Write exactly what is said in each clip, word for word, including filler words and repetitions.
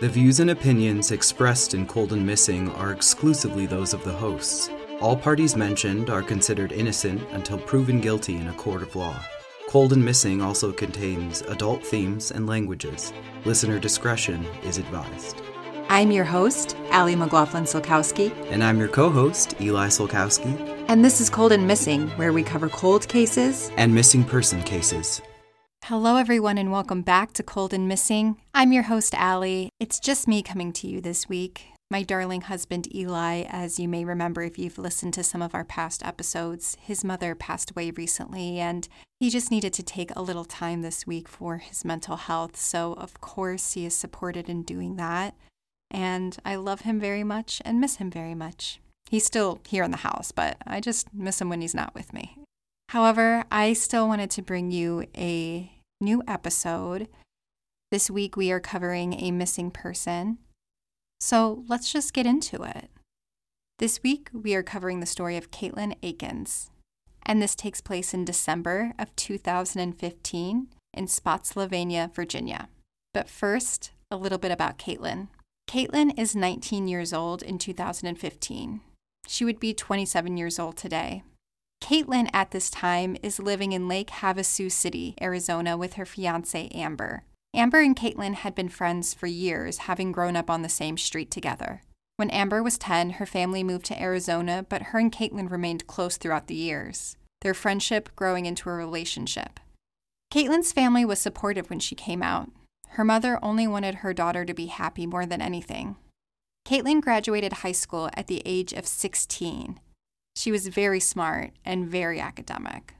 The views and opinions expressed in Cold and Missing are exclusively those of the hosts. All parties mentioned are considered innocent until proven guilty in a court of law. Cold and Missing also contains adult themes and languages. Listener discretion is advised. I'm your host, Allie McLaughlin-Solkowski. And I'm your co-host, Eli Solkowski. And this is Cold and Missing, where we cover cold cases and missing person cases. Hello, everyone, and welcome back to Cold and Missing. I'm your host, Allie. It's just me coming to you this week. My darling husband, Eli, as you may remember if you've listened to some of our past episodes, his mother passed away recently, and he just needed to take a little time this week for his mental health. So, of course, he is supported in doing that, and I love him very much and miss him very much. He's still here in the house, but I just miss him when he's not with me. However, I still wanted to bring you a new episode. This week we are covering a missing person. So let's just get into it. This week we are covering the story of Katelin Akens, and this takes place in December of two thousand fifteen in Spotsylvania, Virginia. But first, a little bit about Katelin. Katelin is nineteen years old in two thousand fifteen. She would be twenty-seven years old today. Katelin at this time is living in Lake Havasu City, Arizona, with her fiance, Amber. Amber and Katelin had been friends for years, having grown up on the same street together. When Amber was ten, her family moved to Arizona, but her and Katelin remained close throughout the years, their friendship growing into a relationship. Katelin's family was supportive when she came out. Her mother only wanted her daughter to be happy more than anything. Katelin graduated high school at the age of sixteen. She was very smart and very academic.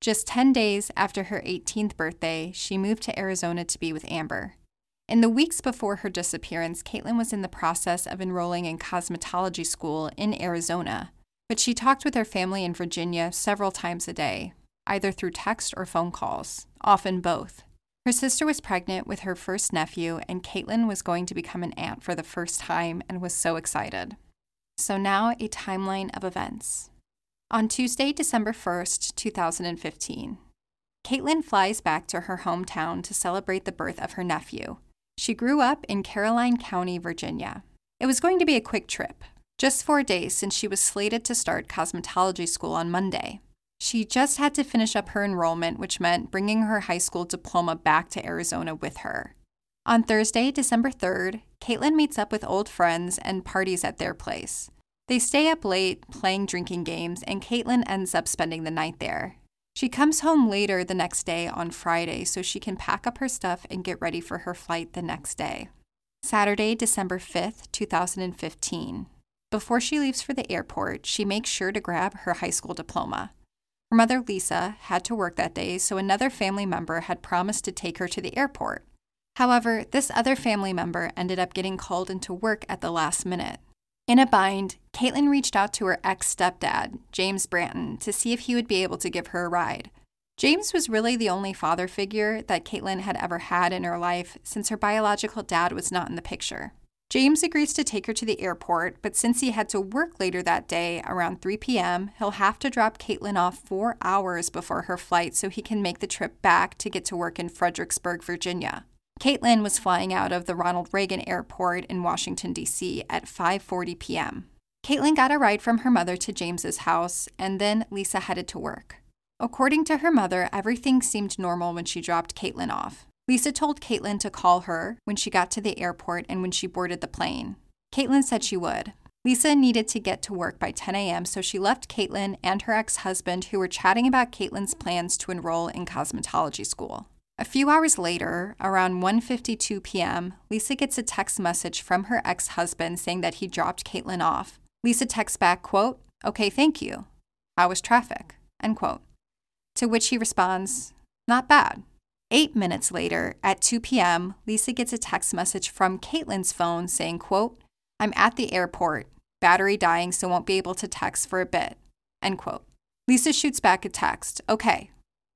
Just ten days after her eighteenth birthday, she moved to Arizona to be with Amber. In the weeks before her disappearance, Katelin was in the process of enrolling in cosmetology school in Arizona, but she talked with her family in Virginia several times a day, either through text or phone calls, often both. Her sister was pregnant with her first nephew, and Katelin was going to become an aunt for the first time and was so excited. So now a timeline of events. On Tuesday, December first, two thousand fifteen, Katelin flies back to her hometown to celebrate the birth of her nephew. She grew up in Caroline County, Virginia. It was going to be a quick trip, just four days since she was slated to start cosmetology school on Monday. She just had to finish up her enrollment, which meant bringing her high school diploma back to Arizona with her. On Thursday, December third, Katelin meets up with old friends and parties at their place. They stay up late playing drinking games, and Katelin ends up spending the night there. She comes home later the next day on Friday so she can pack up her stuff and get ready for her flight the next day. Saturday, December fifth, two thousand fifteen. Before she leaves for the airport, she makes sure to grab her high school diploma. Her mother, Lisa, had to work that day, so another family member had promised to take her to the airport. However, this other family member ended up getting called into work at the last minute. In a bind, Katelin reached out to her ex-stepdad, James Branton, to see if he would be able to give her a ride. James was really the only father figure that Katelin had ever had in her life, since her biological dad was not in the picture. James agrees to take her to the airport, but since he had to work later that day, around three p.m., he'll have to drop Katelin off four hours before her flight so he can make the trip back to get to work in Fredericksburg, Virginia. Katelin was flying out of the Ronald Reagan Airport in Washington, D C at five forty p.m. Katelin got a ride from her mother to James's house, and then Lisa headed to work. According to her mother, everything seemed normal when she dropped Katelin off. Lisa told Katelin to call her when she got to the airport and when she boarded the plane. Katelin said she would. Lisa needed to get to work by ten a.m., so she left Katelin and her ex-husband, who were chatting about Katelin's plans to enroll in cosmetology school. A few hours later, around one fifty-two p.m., Lisa gets a text message from her ex-husband saying that he dropped Katelin off. Lisa texts back, quote, "Okay, thank you. How was traffic?" End quote. To which he responds, "Not bad." Eight minutes later, at two p.m., Lisa gets a text message from Katelin's phone saying, quote, "I'm at the airport. Battery dying, so won't be able to text for a bit." End quote. Lisa shoots back a text, "Okay,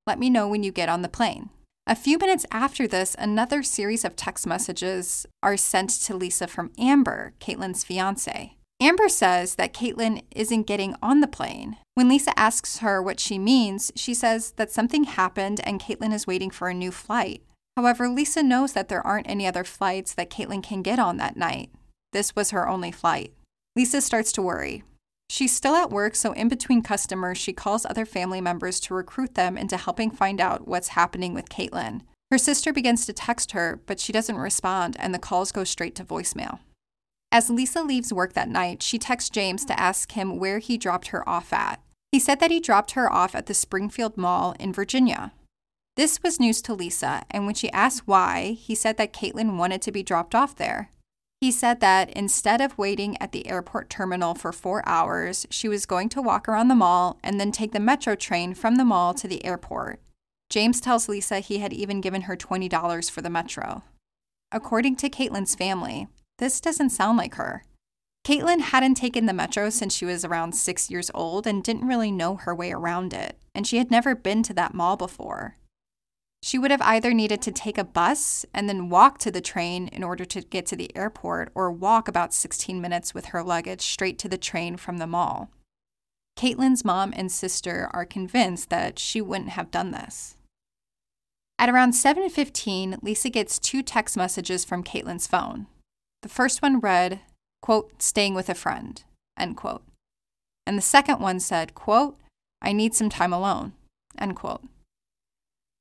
let me know when you get on the plane." A few minutes after this, another series of text messages are sent to Lisa from Amber, Katelin's fiancé. Amber says that Katelin isn't getting on the plane. When Lisa asks her what she means, she says that something happened and Katelin is waiting for a new flight. However, Lisa knows that there aren't any other flights that Katelin can get on that night. This was her only flight. Lisa starts to worry. She's still at work, so in between customers, she calls other family members to recruit them into helping find out what's happening with Katelin. Her sister begins to text her, but she doesn't respond, and the calls go straight to voicemail. As Lisa leaves work that night, she texts James to ask him where he dropped her off at. He said that he dropped her off at the Springfield Mall in Virginia. This was news to Lisa, and when she asked why, he said that Katelin wanted to be dropped off there. He said that instead of waiting at the airport terminal for four hours, she was going to walk around the mall and then take the metro train from the mall to the airport. James tells Lisa he had even given her twenty dollars for the metro. According to Caitlin's family, this doesn't sound like her. Katelin hadn't taken the metro since she was around six years old and didn't really know her way around it, and she had never been to that mall before. She would have either needed to take a bus and then walk to the train in order to get to the airport, or walk about sixteen minutes with her luggage straight to the train from the mall. Caitlin's mom and sister are convinced that she wouldn't have done this. At around seven fifteen, Lisa gets two text messages from Caitlin's phone. The first one read, quote, "staying with a friend," end quote. And the second one said, quote, "I need some time alone," end quote.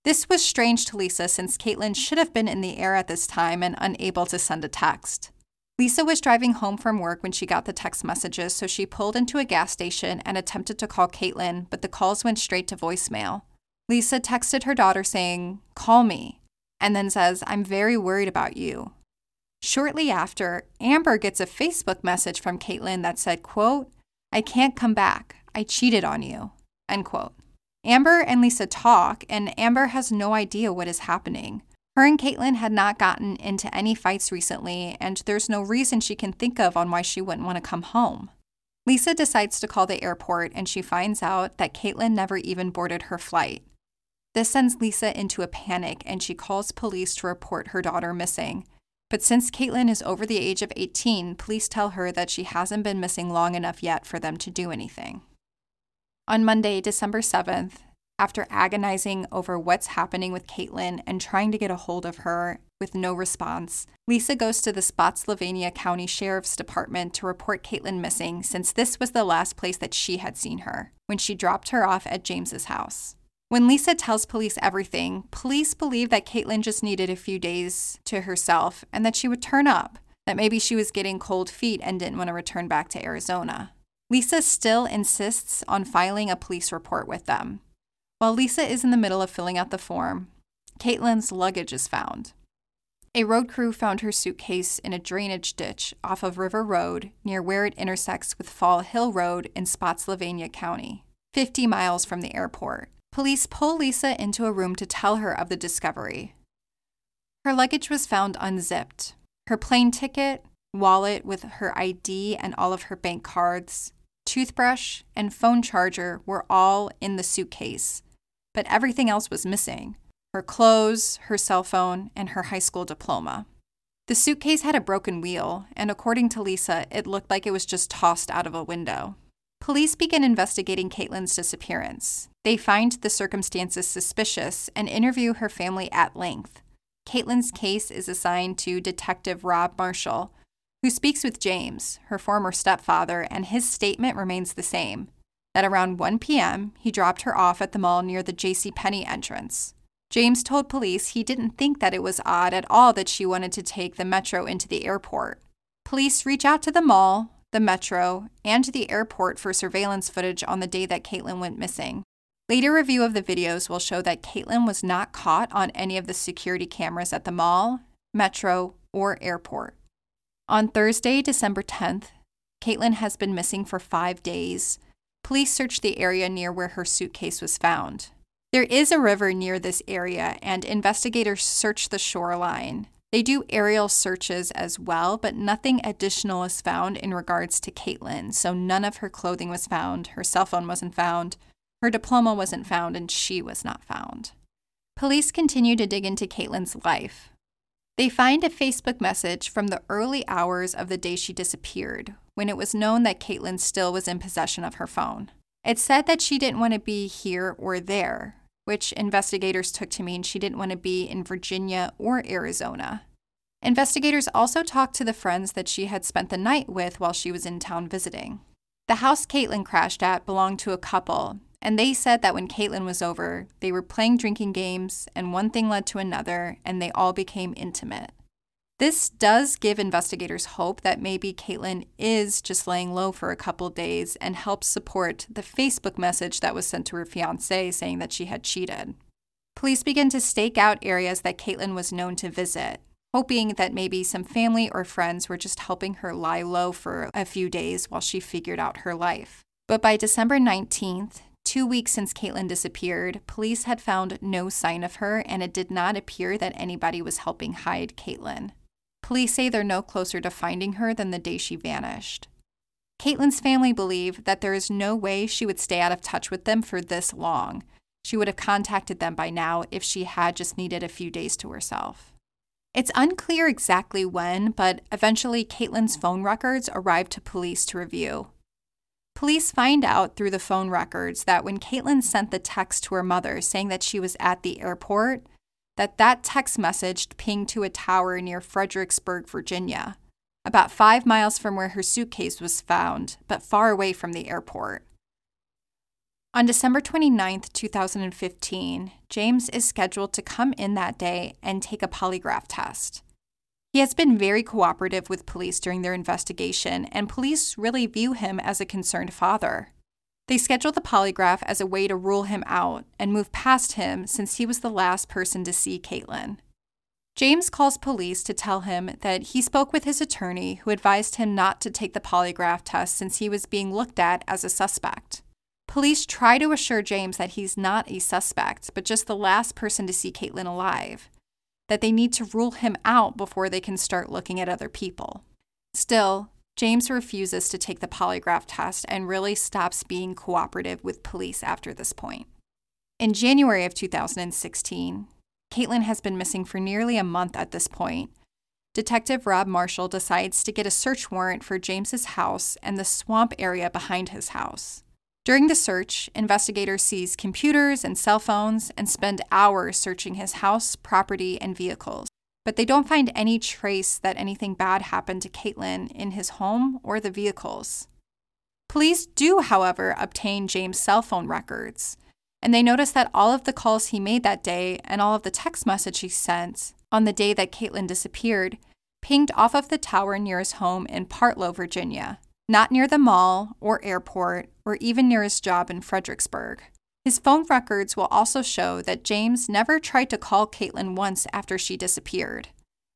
This was strange to Lisa since Katelin should have been in the air at this time and unable to send a text. Lisa was driving home from work when she got the text messages, so she pulled into a gas station and attempted to call Katelin, but the calls went straight to voicemail. Lisa texted her daughter saying, "Call me," and then says, "I'm very worried about you." Shortly after, Amber gets a Facebook message from Katelin that said, quote, "I can't come back. I cheated on you," end quote. Amber and Lisa talk, and Amber has no idea what is happening. Her and Katelin had not gotten into any fights recently, and there's no reason she can think of on why she wouldn't want to come home. Lisa decides to call the airport, and she finds out that Katelin never even boarded her flight. This sends Lisa into a panic, and she calls police to report her daughter missing. But since Katelin is over the age of eighteen, police tell her that she hasn't been missing long enough yet for them to do anything. On Monday, December seventh, after agonizing over what's happening with Katelin and trying to get a hold of her with no response, Lisa goes to the Spotsylvania County Sheriff's Department to report Katelin missing, since this was the last place that she had seen her, when she dropped her off at James's house. When Lisa tells police everything, police believe that Katelin just needed a few days to herself and that she would turn up, that maybe she was getting cold feet and didn't want to return back to Arizona. Lisa still insists on filing a police report with them. While Lisa is in the middle of filling out the form, Caitlin's luggage is found. A road crew found her suitcase in a drainage ditch off of River Road near where it intersects with Fall Hill Road in Spotsylvania County, fifty miles from the airport. Police pull Lisa into a room to tell her of the discovery. Her luggage was found unzipped. Her plane ticket, wallet with her I D and all of her bank cards, toothbrush, and phone charger were all in the suitcase, but everything else was missing: her clothes, her cell phone, and her high school diploma. The suitcase had a broken wheel, and according to Lisa, it looked like it was just tossed out of a window. Police begin investigating Caitlin's disappearance. They find the circumstances suspicious and interview her family at length. Caitlin's case is assigned to Detective Rob Marshall, who speaks with James, her former stepfather, and his statement remains the same, that around one p.m., he dropped her off at the mall near the JCPenney entrance. James told police he didn't think that it was odd at all that she wanted to take the metro into the airport. Police reach out to the mall, the metro, and the airport for surveillance footage on the day that Katelin went missing. Later review of the videos will show that Katelin was not caught on any of the security cameras at the mall, metro, or airport. On Thursday, December tenth, Katelin has been missing for five days. Police search the area near where her suitcase was found. There is a river near this area, and investigators search the shoreline. They do aerial searches as well, but nothing additional is found in regards to Katelin, so none of her clothing was found, her cell phone wasn't found, her diploma wasn't found, and she was not found. Police continue to dig into Caitlin's life. They find a Facebook message from the early hours of the day she disappeared, when it was known that Katelin still was in possession of her phone. It said that she didn't want to be here or there, which investigators took to mean she didn't want to be in Virginia or Arizona. Investigators also talked to the friends that she had spent the night with while she was in town visiting. The house Katelin crashed at belonged to a couple, and they said that when Katelin was over, they were playing drinking games, and one thing led to another, and they all became intimate. This does give investigators hope that maybe Katelin is just laying low for a couple days and helps support the Facebook message that was sent to her fiancé saying that she had cheated. Police began to stake out areas that Katelin was known to visit, hoping that maybe some family or friends were just helping her lie low for a few days while she figured out her life. But by December nineteenth, two weeks since Katelin disappeared, police had found no sign of her, and it did not appear that anybody was helping hide Katelin. Police say they're no closer to finding her than the day she vanished. Katelin's family believe that there is no way she would stay out of touch with them for this long. She would have contacted them by now if she had just needed a few days to herself. It's unclear exactly when, but eventually Katelin's phone records arrived to police to review. Police find out through the phone records that when Katelin sent the text to her mother saying that she was at the airport, that that text message pinged to a tower near Fredericksburg, Virginia, about five miles from where her suitcase was found, but far away from the airport. On December twenty-ninth, two thousand fifteen, James is scheduled to come in that day and take a polygraph test. He has been very cooperative with police during their investigation, and police really view him as a concerned father. They scheduled the polygraph as a way to rule him out and move past him since he was the last person to see Katelin. James calls police to tell him that he spoke with his attorney, who advised him not to take the polygraph test since he was being looked at as a suspect. Police try to assure James that he's not a suspect, but just the last person to see Katelin alive, that they need to rule him out before they can start looking at other people. Still, James refuses to take the polygraph test and really stops being cooperative with police after this point. In January of two thousand sixteen, Katelin has been missing for nearly a month at this point. Detective Rob Marshall decides to get a search warrant for James's house and the swamp area behind his house. During the search, investigators seize computers and cell phones and spend hours searching his house, property, and vehicles. But they don't find any trace that anything bad happened to Katelin in his home or the vehicles. Police do, however, obtain James' cell phone records, and they notice that all of the calls he made that day and all of the text messages he sent on the day that Katelin disappeared pinged off of the tower near his home in Partlow, Virginia, not near the mall or airport or even near his job in Fredericksburg. His phone records will also show that James never tried to call Katelin once after she disappeared.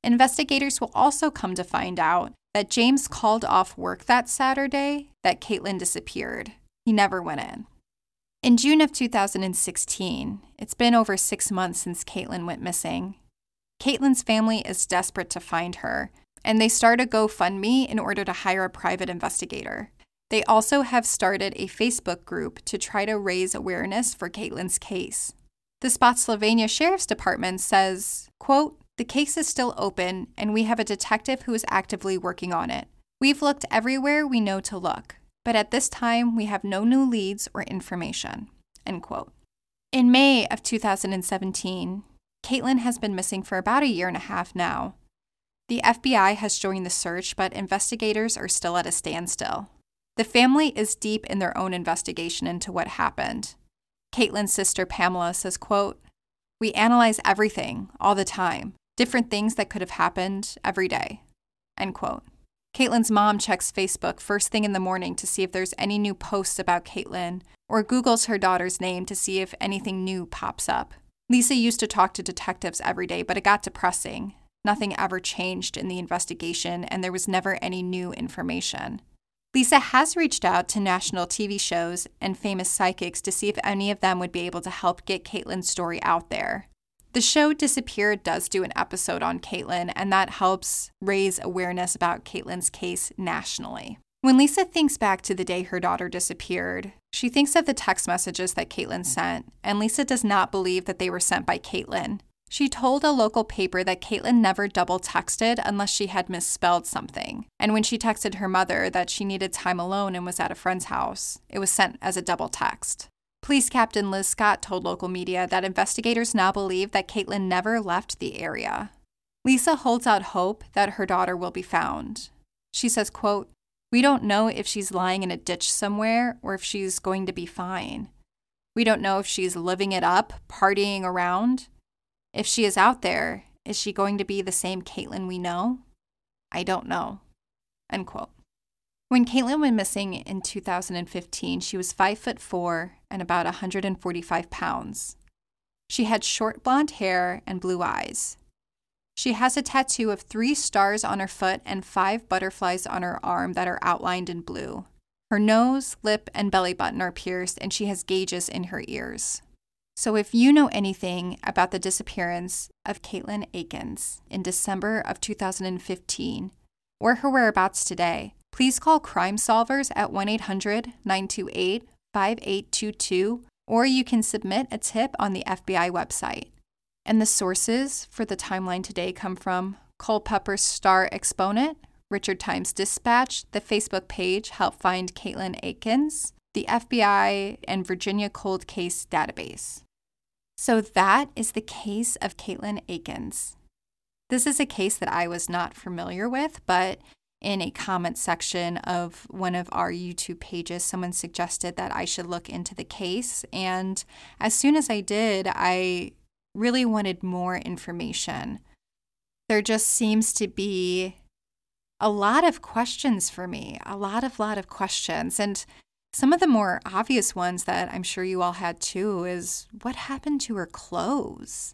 Investigators will also come to find out that James called off work that Saturday that Katelin disappeared. He never went in. In June of two thousand sixteen, it's been over six months since Katelin went missing. Katelin's family is desperate to find her, and they start a GoFundMe in order to hire a private investigator. They also have started a Facebook group to try to raise awareness for Katelin's case. The Spotsylvania Sheriff's Department says, quote, "The case is still open, and we have a detective who is actively working on it. We've looked everywhere we know to look, but at this time, we have no new leads or information," end quote. In May of two thousand seventeen, Katelin has been missing for about a year and a half now. The F B I has joined the search, but investigators are still at a standstill. The family is deep in their own investigation into what happened. Katelin's sister Pamela says, quote, "We analyze everything, all the time, different things that could have happened every day," end quote. Katelin's mom checks Facebook first thing in the morning to see if there's any new posts about Katelin, or Googles her daughter's name to see if anything new pops up. Lisa used to talk to detectives every day, but it got depressing. Nothing ever changed in the investigation, and there was never any new information. Lisa has reached out to national T V shows and famous psychics to see if any of them would be able to help get Katelin's story out there. The show Disappeared does do an episode on Katelin, and that helps raise awareness about Katelin's case nationally. When Lisa thinks back to the day her daughter disappeared, she thinks of the text messages that Katelin sent, and Lisa does not believe that they were sent by Katelin. She told a local paper that Katelin never double-texted unless she had misspelled something, and when she texted her mother that she needed time alone and was at a friend's house, it was sent as a double text. Police Captain Liz Scott told local media that investigators now believe that Katelin never left the area. Lisa holds out hope that her daughter will be found. She says, quote, "We don't know if she's lying in a ditch somewhere or if she's going to be fine. We don't know if she's living it up, partying around. If she is out there, is she going to be the same Katelin we know? I don't know." End quote. When Katelin went missing in two thousand fifteen, she was five foot four and about one hundred forty-five pounds. She had short blonde hair and blue eyes. She has a tattoo of three stars on her foot and five butterflies on her arm that are outlined in blue. Her nose, lip, and belly button are pierced, and she has gauges in her ears. So if you know anything about the disappearance of Katelin Akens in December of two thousand fifteen, or her whereabouts today, please call Crime Solvers at one eight hundred, nine two eight, five eight two two, or you can submit a tip on the F B I website. And the sources for the timeline today come from Culpeper Star-Exponent, Richmond Times-Dispatch, the Facebook page Help Find Katelin Akens, the F B I, and Virginia Cold Case Database. So that is the case of Katelin Akens. This is a case that I was not familiar with, but in a comment section of one of our YouTube pages, someone suggested that I should look into the case. And as soon as I did, I really wanted more information. There just seems to be a lot of questions for me, a lot of, lot of questions. And some of the more obvious ones that I'm sure you all had too is, what happened to her clothes?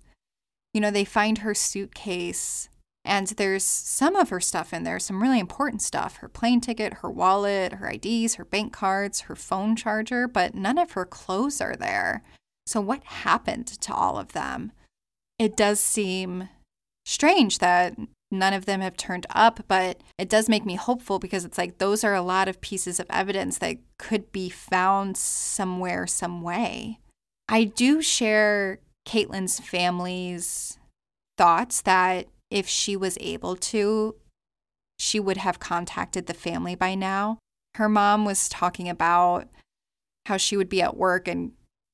You know, they find her suitcase and there's some of her stuff in there, some really important stuff, her plane ticket, her wallet, her I Ds, her bank cards, her phone charger, but none of her clothes are there. So what happened to all of them? It does seem strange that none of them have turned up, but it does make me hopeful because it's like those are a lot of pieces of evidence that could be found somewhere, some way. I do share Katelin's family's thoughts that if she was able to, she would have contacted the family by now. Her mom was talking about how she would be at work and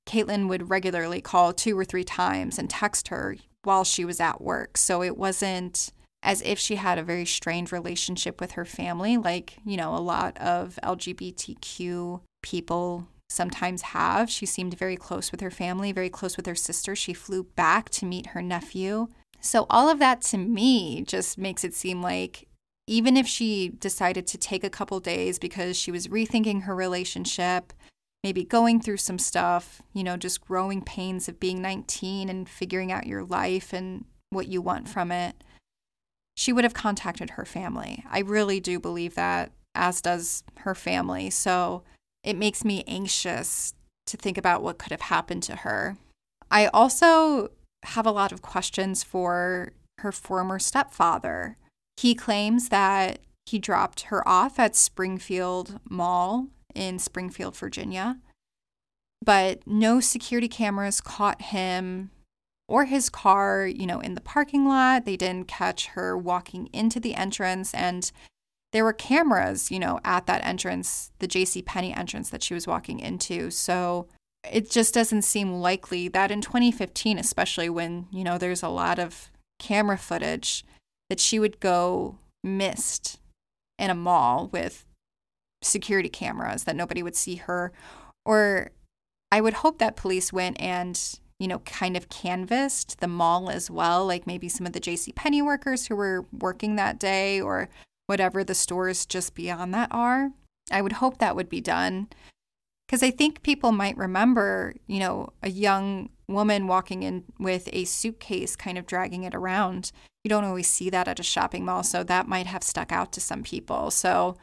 Katelin would regularly call two or three times and text her while she was at work. So it wasn't as if she had a very strained relationship with her family, like, you know, a lot of L G B T Q people sometimes have. She seemed very close with her family, very close with her sister. She flew back to meet her nephew. So all of that to me just makes it seem like even if she decided to take a couple days because she was rethinking her relationship, maybe going through some stuff, you know, just growing pains of being nineteen and figuring out your life and what you want from it, she would have contacted her family. I really do believe that, as does her family. So it makes me anxious to think about what could have happened to her. I also have a lot of questions for her former stepfather. He claims that he dropped her off at Springfield Mall in Springfield, Virginia, but no security cameras caught him or his car, you know, in the parking lot. They didn't catch her walking into the entrance, and there were cameras, you know, at that entrance, the JCPenney entrance that she was walking into. So it just doesn't seem likely that in twenty fifteen, especially when, you know, there's a lot of camera footage, that she would go missed in a mall with security cameras, that nobody would see her. Or I would hope that police went and, you know, kind of canvassed the mall as well, like maybe some of the JCPenney workers who were working that day or whatever the stores just beyond that are. I would hope that would be done because I think people might remember, you know, a young woman walking in with a suitcase, kind of dragging it around. You don't always see that at a shopping mall, so that might have stuck out to some people. So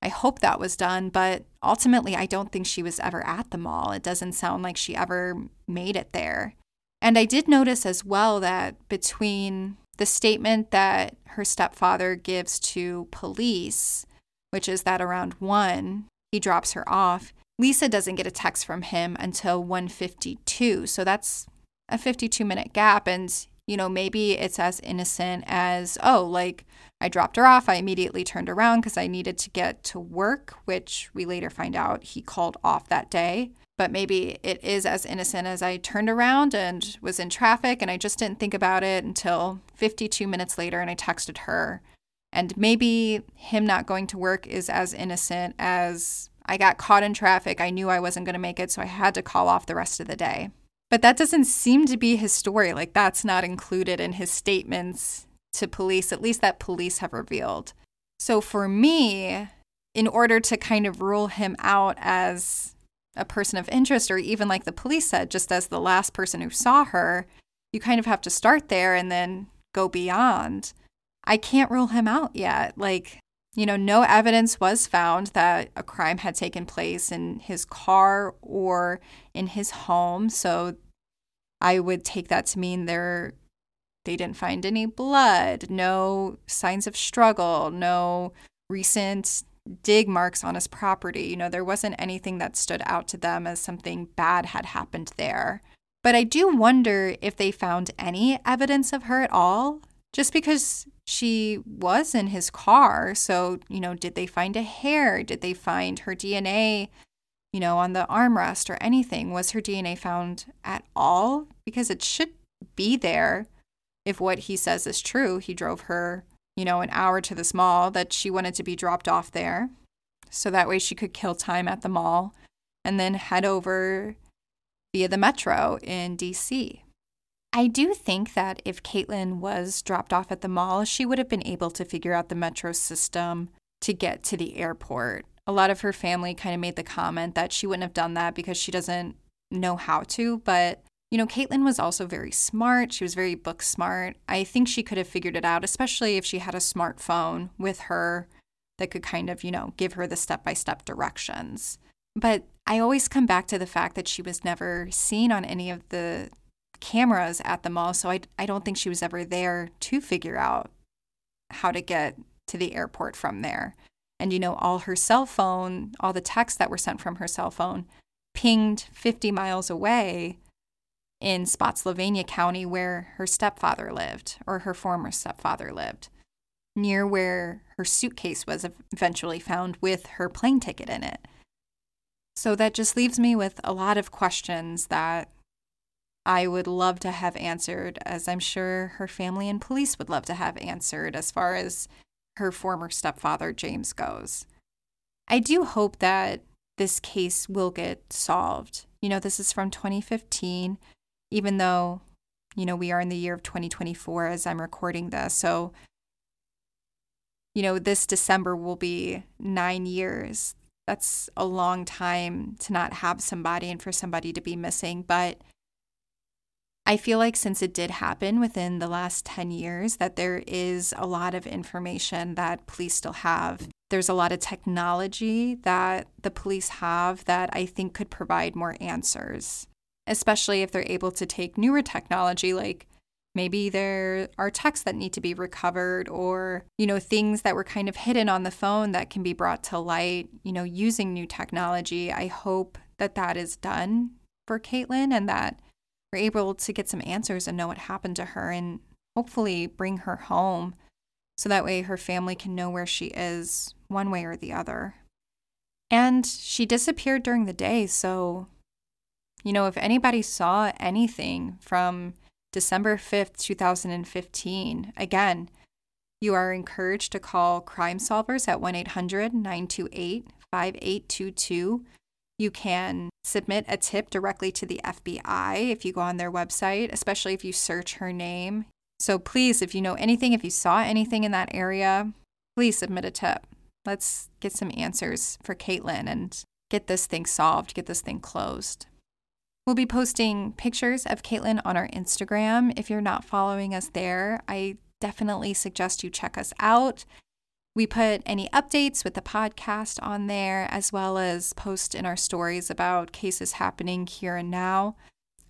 I hope that was done, but ultimately, I don't think she was ever at the mall. It doesn't sound like she ever made it there. And I did notice as well that between the statement that her stepfather gives to police, which is that around one, he drops her off, Lisa doesn't get a text from him until one fifty-two. So that's a fifty-two minute gap. And, you know, maybe it's as innocent as, oh, like, I dropped her off. I immediately turned around because I needed to get to work, which we later find out he called off that day. but maybe it is as innocent as I turned around and was in traffic and I just didn't think about it until fifty-two minutes later and I texted her. And maybe him not going to work is as innocent as I got caught in traffic. I knew I wasn't going to make it, so I had to call off the rest of the day. But that doesn't seem to be his story. Like, that's not included in his statements to police, at least that police have revealed. So for me, in order to kind of rule him out as a person of interest, or even like the police said, just as the last person who saw her, you kind of have to start there and then go beyond. I can't rule him out yet. Like, you know, no evidence was found that a crime had taken place in his car or in his home. So I would take that to mean there they didn't find any blood, no signs of struggle, no recent dig marks on his property. You know, there wasn't anything that stood out to them as something bad had happened there. But I do wonder if they found any evidence of her at all, just because she was in his car. So, you know, did they find a hair? Did they find her D N A, you know, on the armrest or anything? Was her D N A found at all? Because it should be there. If what he says is true, he drove her, you know, an hour to this mall, that she wanted to be dropped off there so that way she could kill time at the mall and then head over via the metro in D C. I do think that if Katelin was dropped off at the mall, she would have been able to figure out the metro system to get to the airport. A lot of her family kind of made the comment that she wouldn't have done that because she doesn't know how to, but you know, Katelin was also very smart. She was very book smart. I think she could have figured it out, especially if she had a smartphone with her that could kind of, you know, give her the step-by-step directions. But I always come back to the fact that she was never seen on any of the cameras at the mall, so I, I don't think she was ever there to figure out how to get to the airport from there. And, you know, all her cell phone, all the texts that were sent from her cell phone pinged fifty miles away in Spotsylvania County, where her stepfather lived, or her former stepfather lived, near where her suitcase was eventually found with her plane ticket in it. So that just leaves me with a lot of questions that I would love to have answered, as I'm sure her family and police would love to have answered as far as her former stepfather, James, goes. I do hope that this case will get solved. You know, this is from twenty fifteen. Even though, you know, we are in the year of twenty twenty-four as I'm recording this. So, you know, this December will be nine years. That's a long time to not have somebody and for somebody to be missing. But I feel like since it did happen within the last ten years, that there is a lot of information that police still have. There's a lot of technology that the police have that I think could provide more answers, especially if they're able to take newer technology, like maybe there are texts that need to be recovered, or, you know, things that were kind of hidden on the phone that can be brought to light, you know, using new technology. I hope that that is done for Katelin and that we're able to get some answers and know what happened to her and hopefully bring her home so that way her family can know where she is one way or the other. And she disappeared during the day, so you know, if anybody saw anything from December fifth, twenty fifteen, again, you are encouraged to call Crime Solvers at one eight hundred, nine two eight, five eight two two. You can submit a tip directly to the F B I if you go on their website, especially if you search her name. So please, if you know anything, if you saw anything in that area, please submit a tip. Let's get some answers for Katelin and get this thing solved, get this thing closed. We'll be posting pictures of Katelin on our Instagram. If you're not following us there, I definitely suggest you check us out. We put any updates with the podcast on there, as well as post in our stories about cases happening here and now.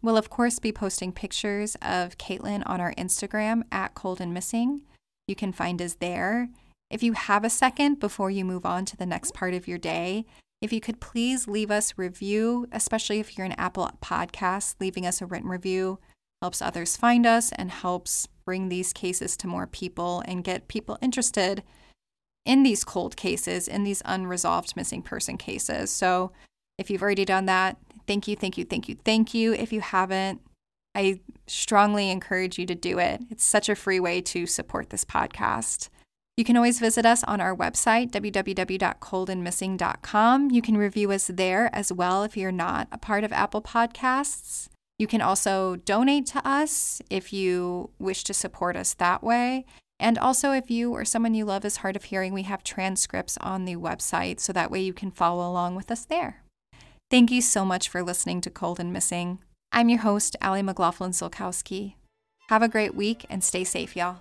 We'll, of course, be posting pictures of Katelin on our Instagram at Cold and Missing. You can find us there. If you have a second before you move on to the next part of your day, if you could please leave us a review, especially if you're an Apple podcast, leaving us a written review helps others find us and helps bring these cases to more people and get people interested in these cold cases, in these unresolved missing person cases. So if you've already done that, Thank you, thank you, thank you, thank you. If you haven't, I strongly encourage you to do it. It's such a free way to support this podcast. You can always visit us on our website, w w w dot cold and missing dot com. You can review us there as well if you're not a part of Apple Podcasts. You can also donate to us if you wish to support us that way. And also, if you or someone you love is hard of hearing, we have transcripts on the website, so that way you can follow along with us there. Thank you so much for listening to Cold and Missing. I'm your host, Allie McLaughlin-Solkowski. Have a great week and stay safe, y'all.